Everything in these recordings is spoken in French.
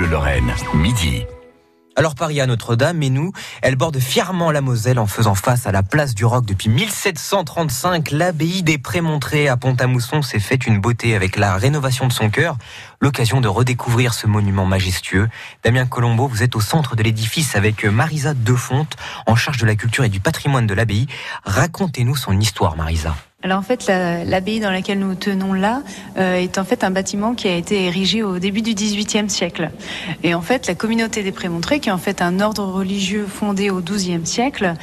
Bleu Lorraine, midi. Alors Paris à Notre-Dame, mais nous, elle borde fièrement la Moselle en faisant face à la place du Roc depuis 1735. L'abbaye des Prémontrés à Pont-à-Mousson s'est faite une beauté avec la rénovation de son chœur. L'occasion de redécouvrir ce monument majestueux. Damien Colombo, vous êtes au centre de l'édifice avec Marisa Defonte, en charge de la culture et du patrimoine de l'abbaye. Racontez-nous son histoire, Marisa. Alors en fait, l'abbaye dans laquelle nous tenons là est en fait un bâtiment qui a été érigé au début du XVIIIe siècle. Et en fait, la communauté des Prémontrés, qui est en fait un ordre religieux fondé au XIIe siècle,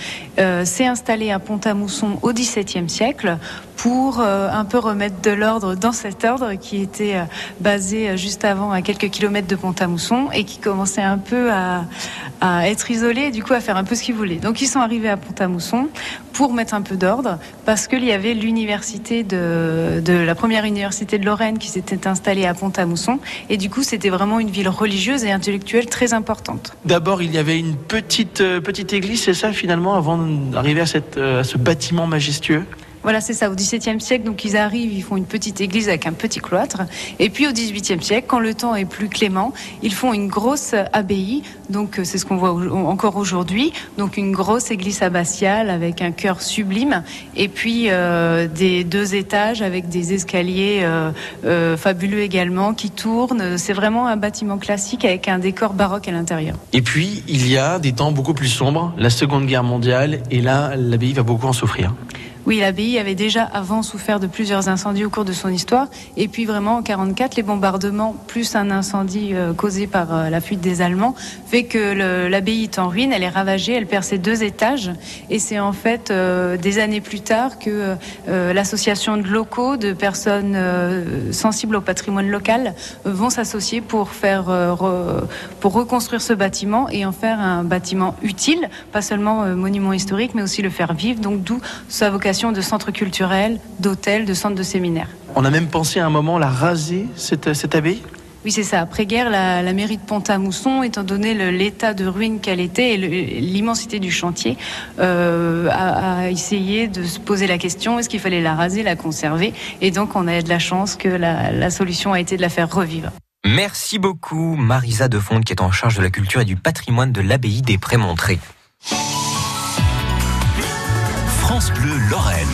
s'est installée à Pont-à-Mousson au XVIIe siècle pour un peu remettre de l'ordre dans cet ordre qui était basé juste avant à quelques kilomètres de Pont-à-Mousson et qui commençait un peu à être isolé et du coup à faire un peu ce qu'ils voulaient. Donc ils sont arrivés à Pont-à-Mousson pour mettre un peu d'ordre parce qu'il y avait l'université de la première université de Lorraine qui s'était installée à Pont-à-Mousson et du coup c'était vraiment une ville religieuse et intellectuelle très importante. D'abord il y avait une petite église, c'est ça finalement, avant d'arriver à ce bâtiment majestueux? Voilà, c'est ça, au XVIIe siècle, donc ils arrivent, ils font une petite église avec un petit cloître. Et puis au XVIIIe siècle, quand le temps est plus clément, ils font une grosse abbaye, donc c'est ce qu'on voit encore aujourd'hui, donc une grosse église abbatiale avec un chœur sublime, et puis des deux étages avec des escaliers fabuleux également qui tournent. C'est vraiment un bâtiment classique avec un décor baroque à l'intérieur. Et puis, il y a des temps beaucoup plus sombres, la Seconde Guerre mondiale, et là, l'abbaye va beaucoup en souffrir. Oui, l'abbaye avait déjà avant souffert de plusieurs incendies au cours de son histoire. Et puis vraiment, en 1944, les bombardements, plus un incendie causé par la fuite des Allemands, fait que l'abbaye est en ruine, elle est ravagée, elle perd ses deux étages. Et c'est en fait des années plus tard que l'association de locaux, de personnes sensibles au patrimoine local, vont s'associer pour reconstruire ce bâtiment et en faire un bâtiment utile, pas seulement monument historique, mais aussi le faire vivre, donc d'où sa vocation de centre culturel, d'hôtel, de centre de séminaire. On a même pensé à un moment la raser, cette abbaye ? Oui, c'est ça. Après-guerre, la mairie de Pont-à-Mousson, étant donné l'état de ruine qu'elle était et l'immensité du chantier, a essayé de se poser la question, est-ce qu'il fallait la raser, la conserver ? Et donc, on a de la chance que la solution a été de la faire revivre. Merci beaucoup, Marisa Defonte, qui est en charge de la culture et du patrimoine de l'abbaye des Prémontrés. France Bleu Lorraine.